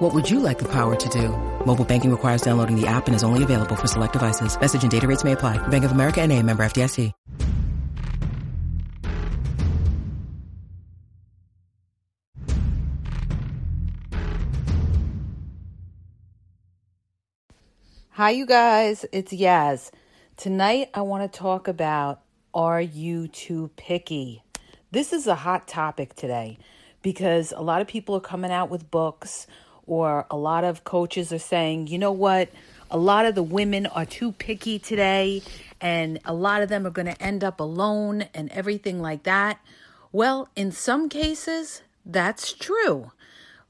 What would you like the power to do? Mobile banking requires downloading the app and is only available for select devices. Message and data rates may apply. Bank of America N.A., member FDIC. Hi, you guys. It's Yaz. Tonight, I want to talk about, are you too picky? This is a hot topic today because a lot of people are coming out with books, or a lot of coaches are saying, you know what, a lot of the women are too picky today, and a lot of them are going to end up alone and everything like that. Well, in some cases, that's true,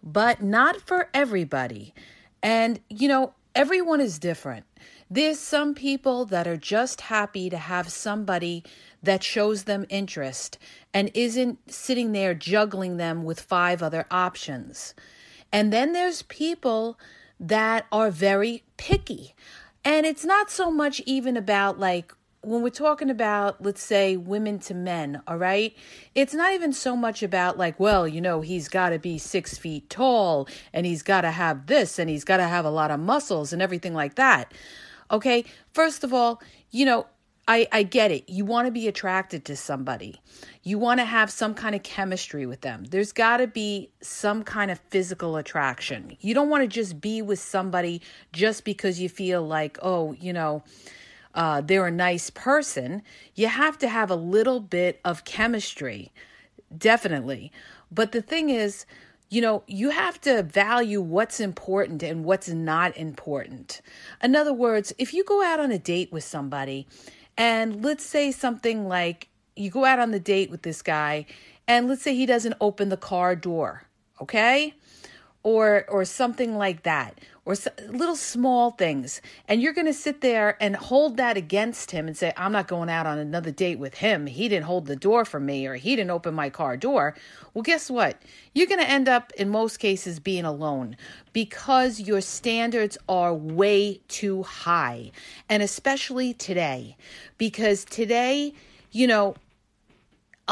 but not for everybody. And, you know, everyone is different. There's some people that are just happy to have somebody that shows them interest and isn't sitting there juggling them with 5 other options. And then there's people that are very picky. And it's not so much even about, like, when we're talking about, let's say, women to men, all right? It's not even so much about, like, well, you know, he's got to be 6 feet tall and he's got to have this and he's got to have a lot of muscles and everything like that. Okay, first of all, you know, I get it. You want to be attracted to somebody. You want to have some kind of chemistry with them. There's got to be some kind of physical attraction. You don't want to just be with somebody just because you feel like, oh, you know, they're a nice person. You have to have a little bit of chemistry, definitely. But the thing is, you know, you have to value what's important and what's not important. In other words, if you go out on a date with somebody, and let's say something like you go out on the date with this guy, and let's say he doesn't open the car door, okay? Or something like that, or little small things. And you're going to sit there and hold that against him and say, I'm not going out on another date with him. He didn't hold the door for me, or he didn't open my car door. Well, guess what? You're going to end up in most cases being alone because your standards are way too high. And especially today, because today, you know,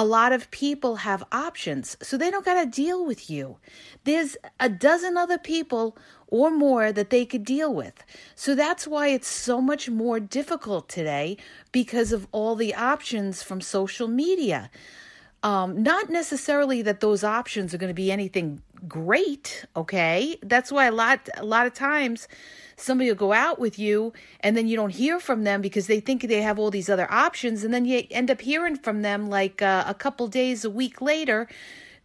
a lot of people have options, so they don't got to deal with you. There's a dozen other people or more that they could deal with. So that's why it's so much more difficult today because of all the options from social media. Not necessarily that those options are going to be anything great, okay? That's why a lot of times somebody will go out with you and then you don't hear from them because they think they have all these other options, and then you end up hearing from them like a couple days, a week later,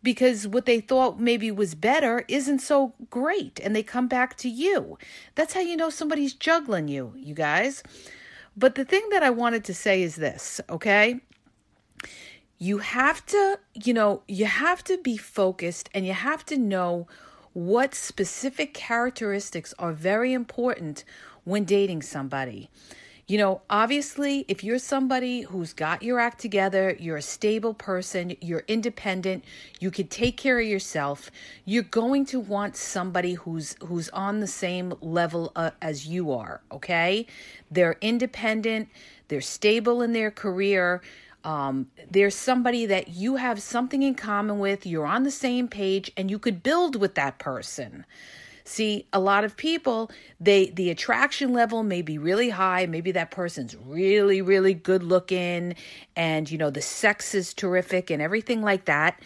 because what they thought maybe was better isn't so great, and they come back to you. That's how you know somebody's juggling you, you guys. But the thing that I wanted to say is this, okay? You have to, you know, you have to be focused, and you have to know what specific characteristics are very important when dating somebody. You know, obviously, if you're somebody who's got your act together, you're a stable person, you're independent, you can take care of yourself, you're going to want somebody who's on the same level as you are, okay? They're independent, they're stable in their career. There's somebody that you have something in common with, you're on the same page, and you could build with that person. See, a lot of people, the attraction level may be really high. Maybe that person's really, really good looking, and, you know, the sex is terrific and everything like that.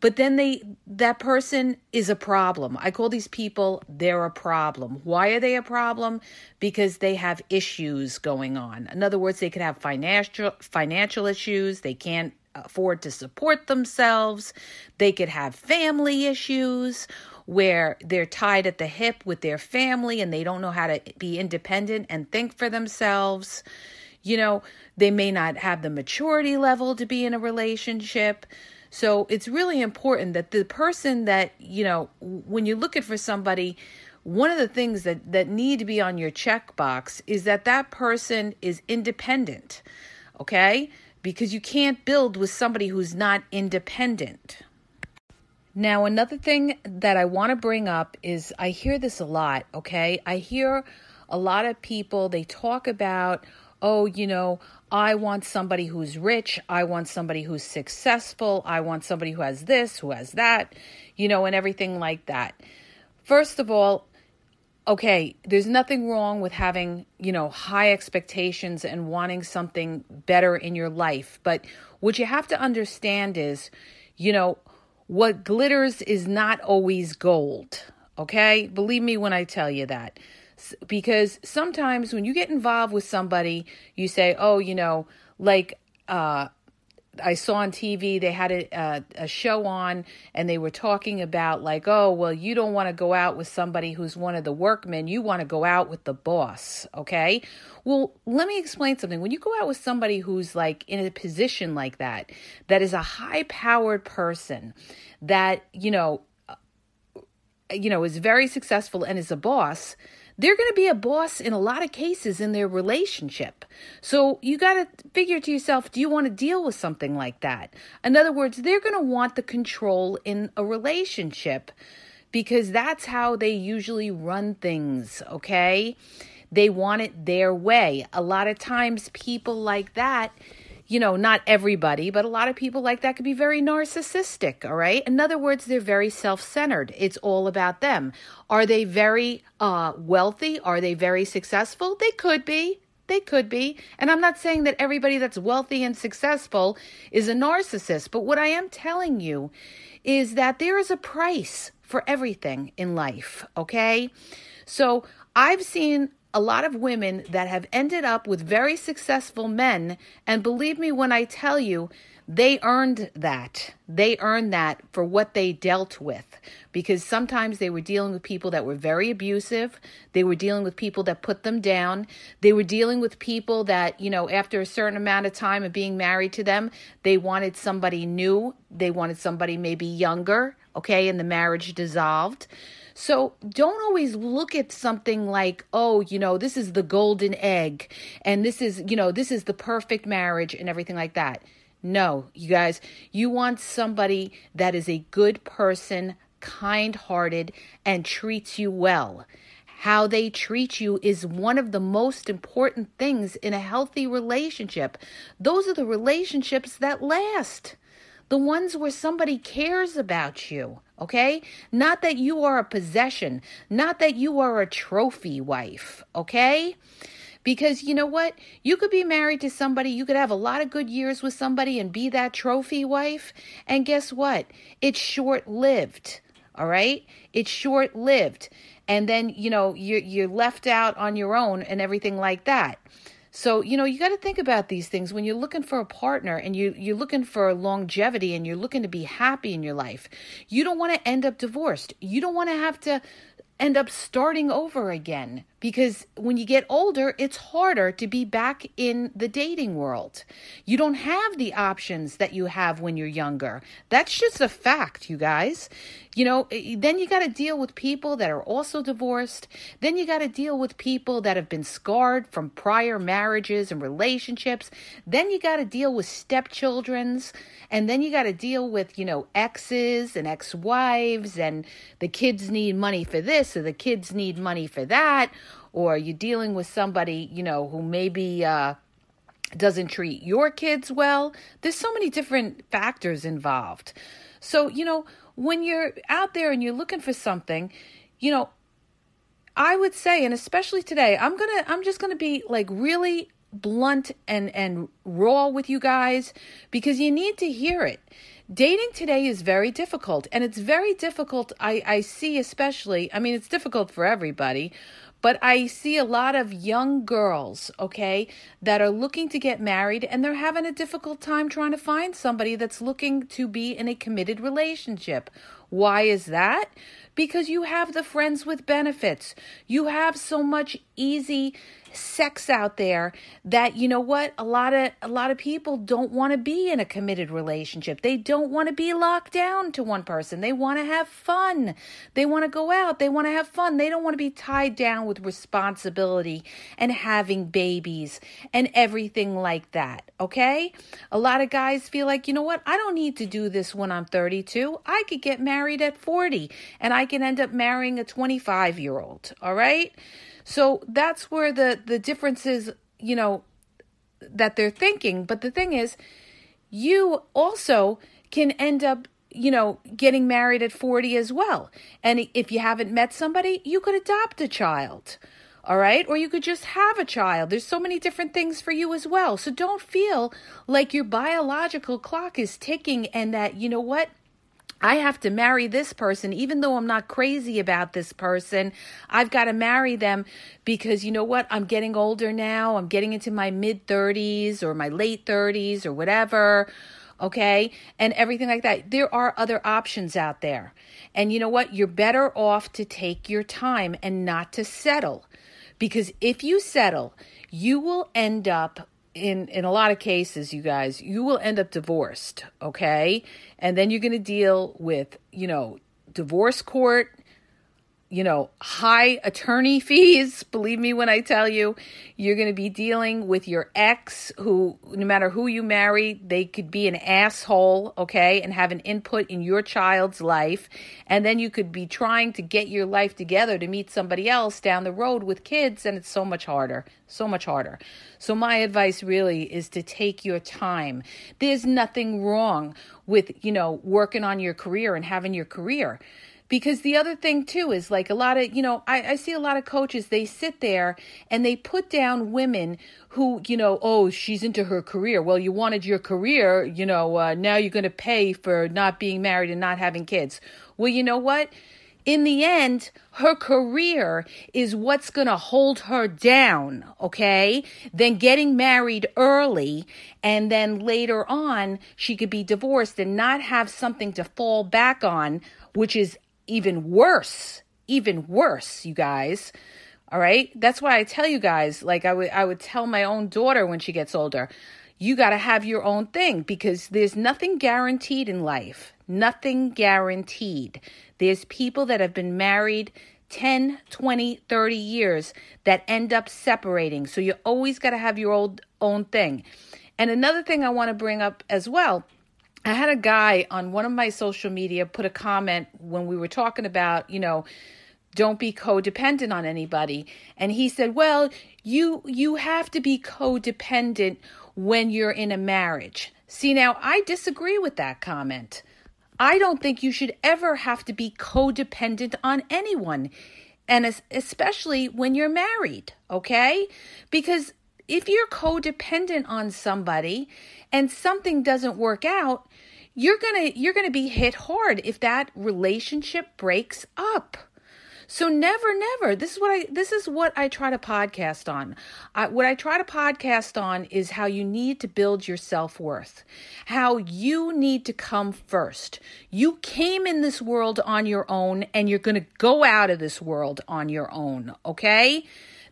But then that person is a problem. I call these people, they're a problem. Why are they a problem? Because they have issues going on. In other words, they could have financial issues. They can't afford to support themselves. They could have family issues where they're tied at the hip with their family and they don't know how to be independent and think for themselves. You know, they may not have the maturity level to be in a relationship. So it's really important that the person that, you know, when you're looking for somebody, one of the things that need to be on your checkbox is that person is independent, okay? because you can't build with somebody who's not independent. Now, another thing that I want to bring up is I hear this a lot, okay? I hear a lot of people, they talk about, oh, you know, I want somebody who's rich. I want somebody who's successful. I want somebody who has this, who has that, you know, and everything like that. First of all, okay, there's nothing wrong with having, you know, high expectations and wanting something better in your life. But what you have to understand is, you know, what glitters is not always gold, okay? Believe me when I tell you that. Because sometimes when you get involved with somebody, you say, oh, you know, like I saw on TV, they had a show on and they were talking about like, oh, well, you don't want to go out with somebody who's one of the workmen. You want to go out with the boss. Okay. Well, let me explain something. When you go out with somebody who's like in a position like that, that is a high powered person that, you know, is very successful and is a boss, they're going to be a boss in a lot of cases in their relationship. So you got to figure to yourself, do you want to deal with something like that? In other words, they're going to want the control in a relationship because that's how they usually run things, okay? They want it their way. A lot of times people like that, you know, not everybody, but a lot of people like that could be very narcissistic, all right? In other words, they're very self-centered. It's all about them. Are they very wealthy? Are they very successful? They could be. They could be. And I'm not saying that everybody that's wealthy and successful is a narcissist, but what I am telling you is that there is a price for everything in life, okay? So I've seen a lot of women that have ended up with very successful men, and believe me when I tell you, they earned that. They earned that for what they dealt with, because sometimes they were dealing with people that were very abusive. They were dealing with people that put them down. They were dealing with people that, you know, after a certain amount of time of being married to them, they wanted somebody new. They wanted somebody maybe younger, okay, and the marriage dissolved. So don't always look at something like, oh, you know, this is the golden egg and this is, you know, this is the perfect marriage and everything like that. No, you guys, you want somebody that is a good person, kind-hearted, and treats you well. How they treat you is one of the most important things in a healthy relationship. Those are the relationships that last. The ones where somebody cares about you, okay? Not that you are a possession, not that you are a trophy wife, okay? Because you know what? You could be married to somebody, you could have a lot of good years with somebody and be that trophy wife, and guess what? It's short-lived, all right? It's short-lived. And then, you know, you're left out on your own and everything like that. So, you know, you got to think about these things when you're looking for a partner and you're looking for longevity and you're looking to be happy in your life. You don't want to end up divorced. You don't want to have to end up starting over again, because when you get older, it's harder to be back in the dating world. You don't have the options that you have when you're younger. That's just a fact, you guys. You know, then you got to deal with people that are also divorced. Then you got to deal with people that have been scarred from prior marriages and relationships. Then you got to deal with stepchildrens. And then you got to deal with, you know, exes and ex-wives, and the kids need money for this or the kids need money for that. Or you're dealing with somebody, you know, who maybe doesn't treat your kids well. There's so many different factors involved. So, you know, when you're out there and you're looking for something, you know, I would say, and especially today, I'm just going to be like really blunt and raw with you guys, because you need to hear it. Dating today is very difficult, and it's very difficult. I see, especially, I mean, it's difficult for everybody, but I see a lot of young girls, okay, that are looking to get married, and they're having a difficult time trying to find somebody that's looking to be in a committed relationship. Why is that? Because you have the friends with benefits. You have so much easy sex out there that, you know what, a lot of people don't want to be in a committed relationship. They don't want to be locked down to one person. They want to have fun. They want to go out. They want to have fun. They don't want to be tied down with responsibility and having babies and everything like that, okay? A lot of guys feel like, you know what, I don't need to do this when I'm 32. I could get married at 40 and I can end up marrying a 25-year-old, all right? So that's where the difference is, you know, that they're thinking. But the thing is, you also can end up, you know, getting married at 40 as well. And if you haven't met somebody, you could adopt a child, all right? Or you could just have a child. There's so many different things for you as well. So don't feel like your biological clock is ticking and that, you know what, I have to marry this person, even though I'm not crazy about this person. I've got to marry them because, you know what, I'm getting older now. I'm getting into my mid-30s or my late 30s or whatever, okay, and everything like that. There are other options out there. And you know what, you're better off to take your time and not to settle, because if you settle, you will end up in a lot of cases, you guys, you will end up divorced, okay? And then you're going to deal with, you know, divorce court, you know, high attorney fees. Believe me when I tell you, you're going to be dealing with your ex who, no matter who you marry, they could be an asshole, okay? And have an input in your child's life. And then you could be trying to get your life together to meet somebody else down the road with kids. And it's so much harder. So much harder. So my advice really is to take your time. There's nothing wrong with, you know, working on your career and having your career. Because the other thing too is like a lot of, you know, I see a lot of coaches, they sit there and they put down women who, you know, oh, she's into her career. Well, you wanted your career, you know, now you're going to pay for not being married and not having kids. Well, you know what? In the end, her career is what's going to hold her down, okay? Then getting married early, and then later on, she could be divorced and not have something to fall back on, which is even worse, you guys. All right. That's why I tell you guys, like I would tell my own daughter when she gets older, you got to have your own thing, because there's nothing guaranteed in life. Nothing guaranteed. There's people that have been married 10, 20, 30 years that end up separating. So you always got to have your own thing. And another thing I want to bring up as well, I had a guy on one of my social media put a comment when we were talking about, you know, don't be codependent on anybody. And he said, well, you have to be codependent when you're in a marriage. See, now I disagree with that comment. I don't think you should ever have to be codependent on anyone, and especially when you're married, okay? Because if you're codependent on somebody and something doesn't work out, you're going to be hit hard if that relationship breaks up. So never, this is what I try to podcast on. What I try to podcast on is how you need to build your self-worth, how you need to come first. You came in this world on your own, and you're going to go out of this world on your own, okay?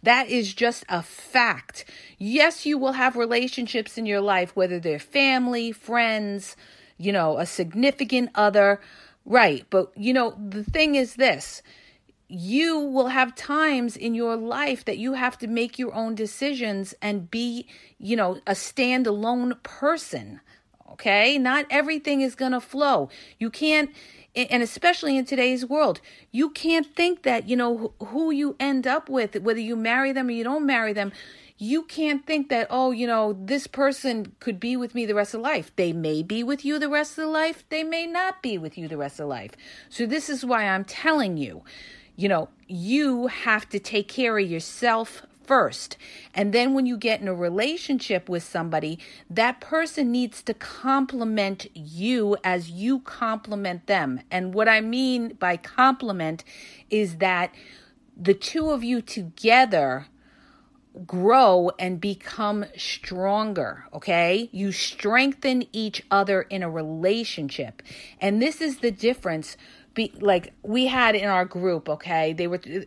That is just a fact. Yes, you will have relationships in your life, whether they're family, friends, you know, a significant other, right? But, you know, the thing is this, you will have times in your life that you have to make your own decisions and be, you know, a standalone person, okay? Not everything is going to flow. You can't. And especially in today's world, you can't think that, you know, who you end up with, whether you marry them or you don't marry them, you can't think that, oh, you know, this person could be with me the rest of life. They may be with you the rest of the life. They may not be with you the rest of life. So this is why I'm telling you, you know, you have to take care of yourself first. And then when you get in a relationship with somebody, that person needs to compliment you as you compliment them. And what I mean by compliment is that the two of you together grow and become stronger, okay? You strengthen each other in a relationship. And this is the difference like we had in our group, okay,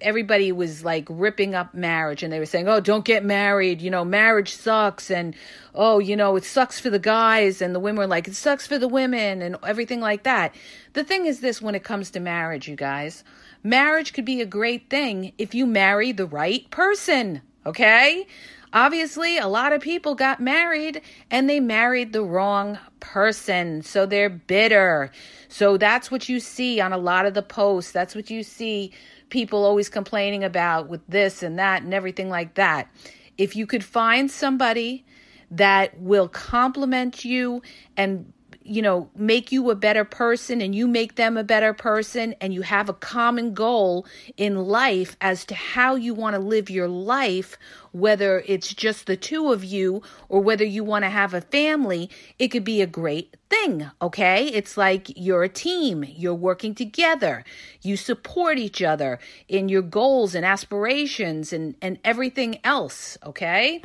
everybody was like ripping up marriage, and they were saying, oh, don't get married, you know, marriage sucks, and oh, you know, it sucks for the guys, and the women were like, it sucks for the women, and everything like that. The thing is this, when it comes to marriage, you guys, marriage could be a great thing if you marry the right person, okay? Obviously, a lot of people got married and they married the wrong person, so they're bitter. So that's what you see on a lot of the posts. That's what you see people always complaining about with this and that and everything like that. If you could find somebody that will compliment you and, you know, make you a better person and you make them a better person, and you have a common goal in life as to how you want to live your life, whether it's just the two of you or whether you want to have a family, it could be a great thing, okay? It's like you're a team. You're working together. You support each other in your goals and aspirations and everything else, okay?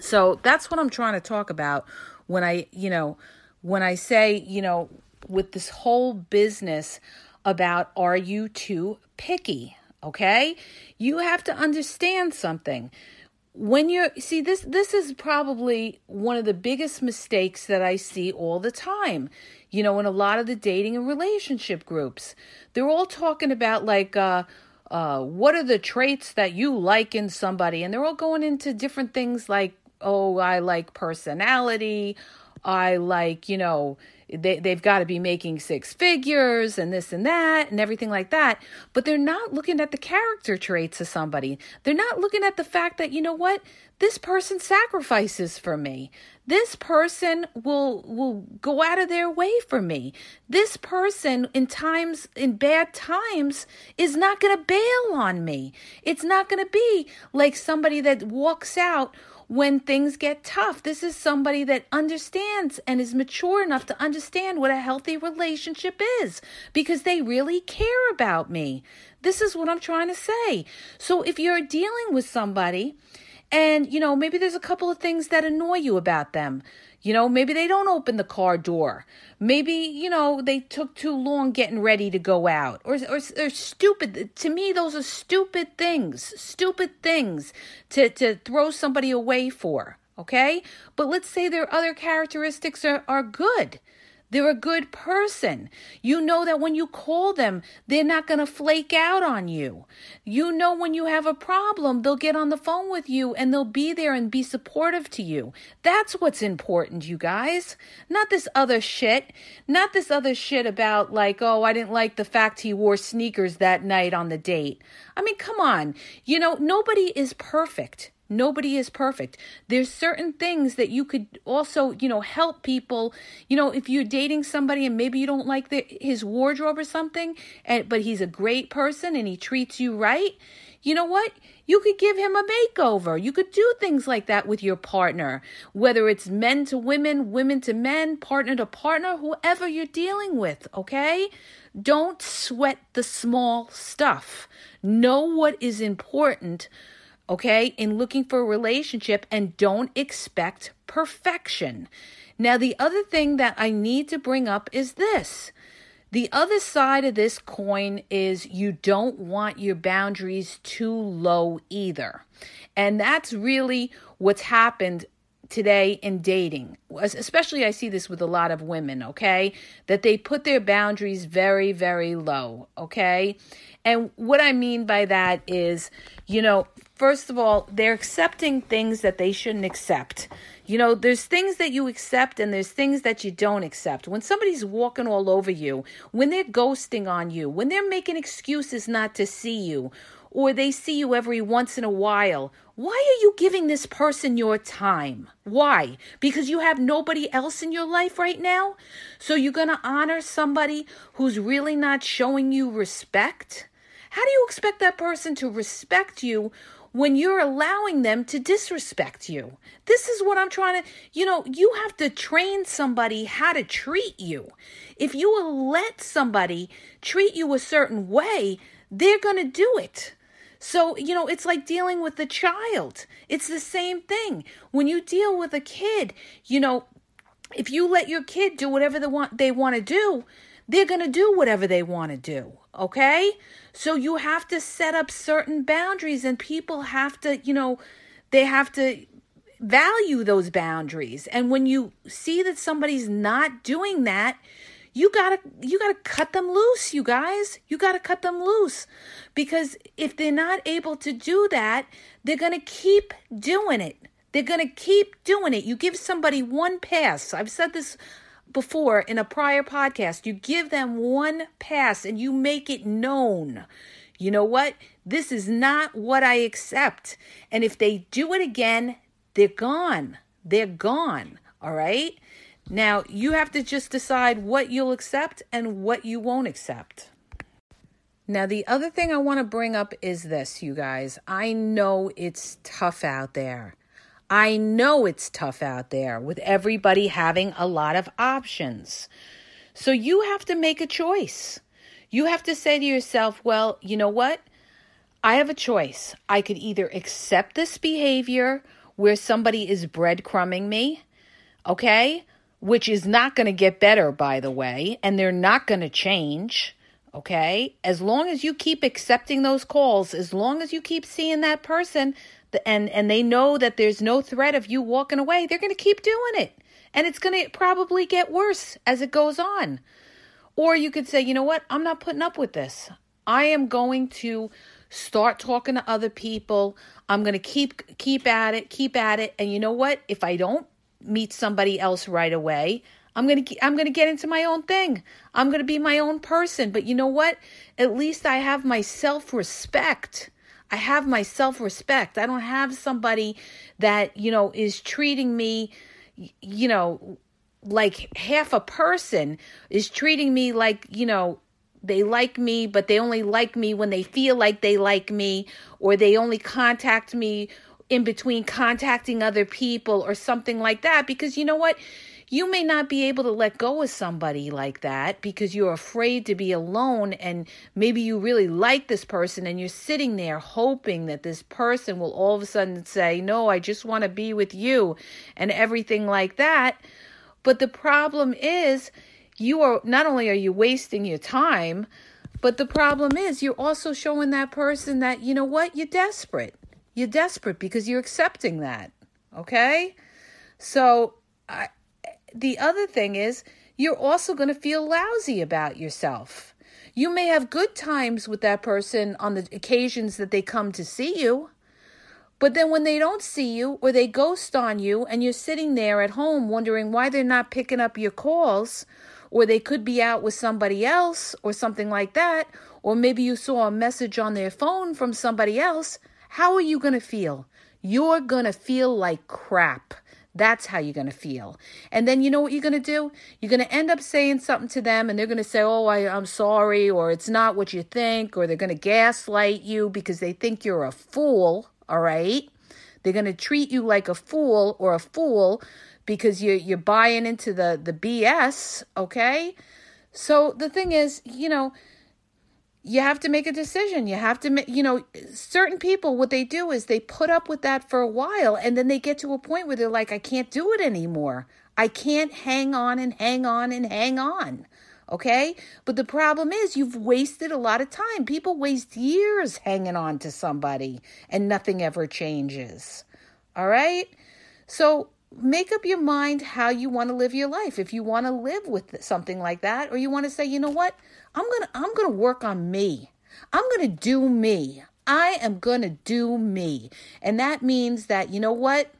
So that's what I'm trying to talk about when I say, you know, with this whole business about, are you too picky? Okay? You have to understand something. When you're, see, this is probably one of the biggest mistakes that I see all the time, you know, in a lot of the dating and relationship groups. They're all talking about like, what are the traits that you like in somebody? And they're all going into different things like, oh, I like personality, I like, you know, they've got to be making six figures and this and that and everything like that. But they're not looking at the character traits of somebody. They're not looking at the fact that, you know what, this person sacrifices for me. This person will go out of their way for me. This person in bad times is not going to bail on me. It's not going to be like somebody that walks out when things get tough. This is somebody that understands and is mature enough to understand what a healthy relationship is because they really care about me. This is what I'm trying to say. So if you're dealing with somebody and, you know, maybe there's a couple of things that annoy you about them. You know, maybe they don't open the car door. Maybe, you know, they took too long getting ready to go out. Or stupid. To me, those are stupid things. Stupid things to throw somebody away for, okay? But let's say their other characteristics are good. They're a good person. You know that when you call them, they're not going to flake out on you. You know when you have a problem, they'll get on the phone with you and they'll be there and be supportive to you. That's what's important, you guys. Not this other shit. Not this other shit about like, oh, I didn't like the fact he wore sneakers that night on the date. I mean, come on. You know, nobody is perfect. Nobody is perfect. There's certain things that you could also, you know, help people. You know, if you're dating somebody and maybe you don't like his wardrobe or something, but he's a great person and he treats you right, you know what? You could give him a makeover. You could do things like that with your partner, whether it's men to women, women to men, partner to partner, whoever you're dealing with, okay? Don't sweat the small stuff. Know what is important, okay, in looking for a relationship, and don't expect perfection. Now, the other thing that I need to bring up is this. The other side of this coin is you don't want your boundaries too low either. And that's really what's happened today in dating. Especially I see this with a lot of women, okay, that they put their boundaries very, very low, okay? And what I mean by that is, you know, first of all, they're accepting things that they shouldn't accept. You know, there's things that you accept and there's things that you don't accept. When somebody's walking all over you, when they're ghosting on you, when they're making excuses not to see you, or they see you every once in a while, why are you giving this person your time? Why? Because you have nobody else in your life right now? So you're going to honor somebody who's really not showing you respect? How do you expect that person to respect you when you're allowing them to disrespect you? This is what I'm trying to, you know, you have to train somebody how to treat you. If you will let somebody treat you a certain way, they're going to do it. So, you know, it's like dealing with a child. It's the same thing. When you deal with a kid, you know, if you let your kid do whatever they want to do, they're going to do whatever they want to do. Okay? So you have to set up certain boundaries, and people have to, they have to value those boundaries. And when you see that somebody's not doing that, you gotta cut them loose, you guys. You gotta cut them loose, because if they're not able to do that, they're gonna keep doing it. They're gonna keep doing it. You give somebody one pass. I've said this before in a prior podcast. You give them one pass and you make it known. You know what? This is not what I accept. And if they do it again, they're gone. They're gone. All right? Now, you have to just decide what you'll accept and what you won't accept. Now, the other thing I want to bring up is this, you guys. I know it's tough out there. I know it's tough out there with everybody having a lot of options. So you have to make a choice. You have to say to yourself, well, you know what? I have a choice. I could either accept this behavior where somebody is breadcrumbing me, okay? Which is not going to get better, by the way, and they're not going to change, okay? As long as you keep accepting those calls, as long as you keep seeing that person, and they know that there's no threat of you walking away, they're going to keep doing it, and it's going to probably get worse as it goes on. Or you could say, you know what? I'm not putting up with this. I am going to start talking to other people. I'm going to keep at it. And you know what? If I don't meet somebody else right away, I'm going to get into my own thing. I'm going to be my own person. But you know what? At least I have my self-respect. I don't have somebody that, is treating me, like half a person, is treating me like, they like me, but they only like me when they feel like they like me, or they only contact me in between contacting other people or something like that. Because you know what? You may not be able to let go of somebody like that because you're afraid to be alone, and maybe you really like this person and you're sitting there hoping that this person will all of a sudden say, no, I just want to be with you and everything like that. But the problem is, you are not only are you wasting your time, but the problem is you're also showing that person that, you know what, you're desperate. You're desperate because you're accepting that, okay? So the other thing is, you're also going to feel lousy about yourself. You may have good times with that person on the occasions that they come to see you, but then when they don't see you or they ghost on you and you're sitting there at home wondering why they're not picking up your calls, or they could be out with somebody else or something like that, or maybe you saw a message on their phone from somebody else, how are you going to feel? You're going to feel like crap. That's how you're going to feel. And then you know what you're going to do? You're going to end up saying something to them, and they're going to say, oh, I'm sorry, or it's not what you think, or they're going to gaslight you because they think you're a fool, all right? They're going to treat you like a fool because you're buying into the BS, okay? So the thing is, you have to make a decision. You have to make, certain people, what they do is they put up with that for a while, and then they get to a point where they're like, I can't do it anymore. I can't hang on. Okay? But the problem is you've wasted a lot of time. People waste years hanging on to somebody and nothing ever changes. All right? So make up your mind how you want to live your life. If you want to live with something like that, or you want to say, you know what? I'm going to work on me. I'm going to do me. I am going to do me. And that means that, you know what?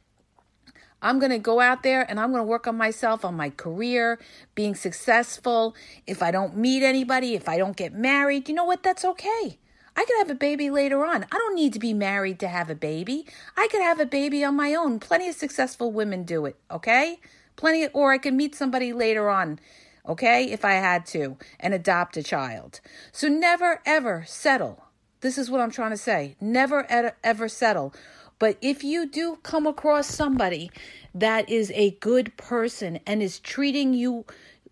I'm going to go out there and I'm going to work on myself, on my career, being successful. If I don't meet anybody, if I don't get married, you know what? That's okay. I could have a baby later on. I don't need to be married to have a baby. I could have a baby on my own. Plenty of successful women do it, okay? Or I could meet somebody later on, okay, if I had to, and adopt a child. So never, ever settle. This is what I'm trying to say. Never, ever settle. But if you do come across somebody that is a good person and is treating you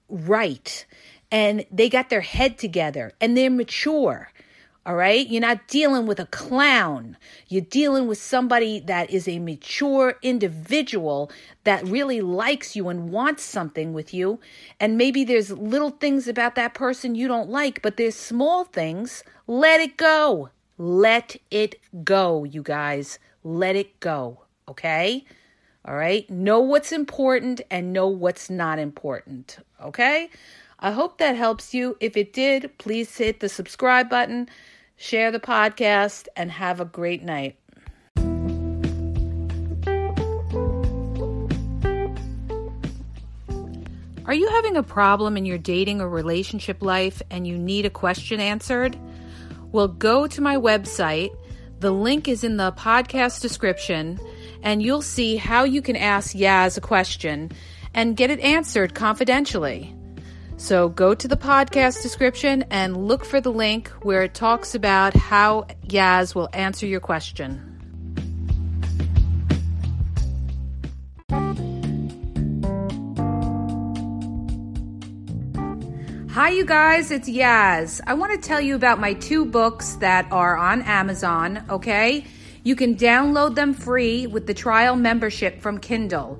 right, and they got their head together and they're mature, all right? You're not dealing with a clown. You're dealing with somebody that is a mature individual that really likes you and wants something with you. And maybe there's little things about that person you don't like, but there's small things. Let it go. Let it go, you guys. Let it go, okay? All right? Know what's important and know what's not important, okay? I hope that helps you. If it did, please hit the subscribe button, share the podcast, and have a great night. Are you having a problem in your dating or relationship life and you need a question answered? Well, go to my website. The link is in the podcast description, and you'll see how you can ask Yaz a question and get it answered confidentially. So go to the podcast description and look for the link where it talks about how Yaz will answer your question. Hi, you guys, it's Yaz. I want to tell you about my two books that are on Amazon, okay? You can download them free with the trial membership from Kindle.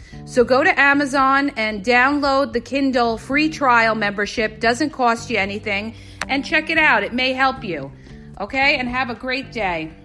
So go to Amazon and download the Kindle free trial membership. Doesn't cost you anything. And check it out. It may help you. Okay? And have a great day.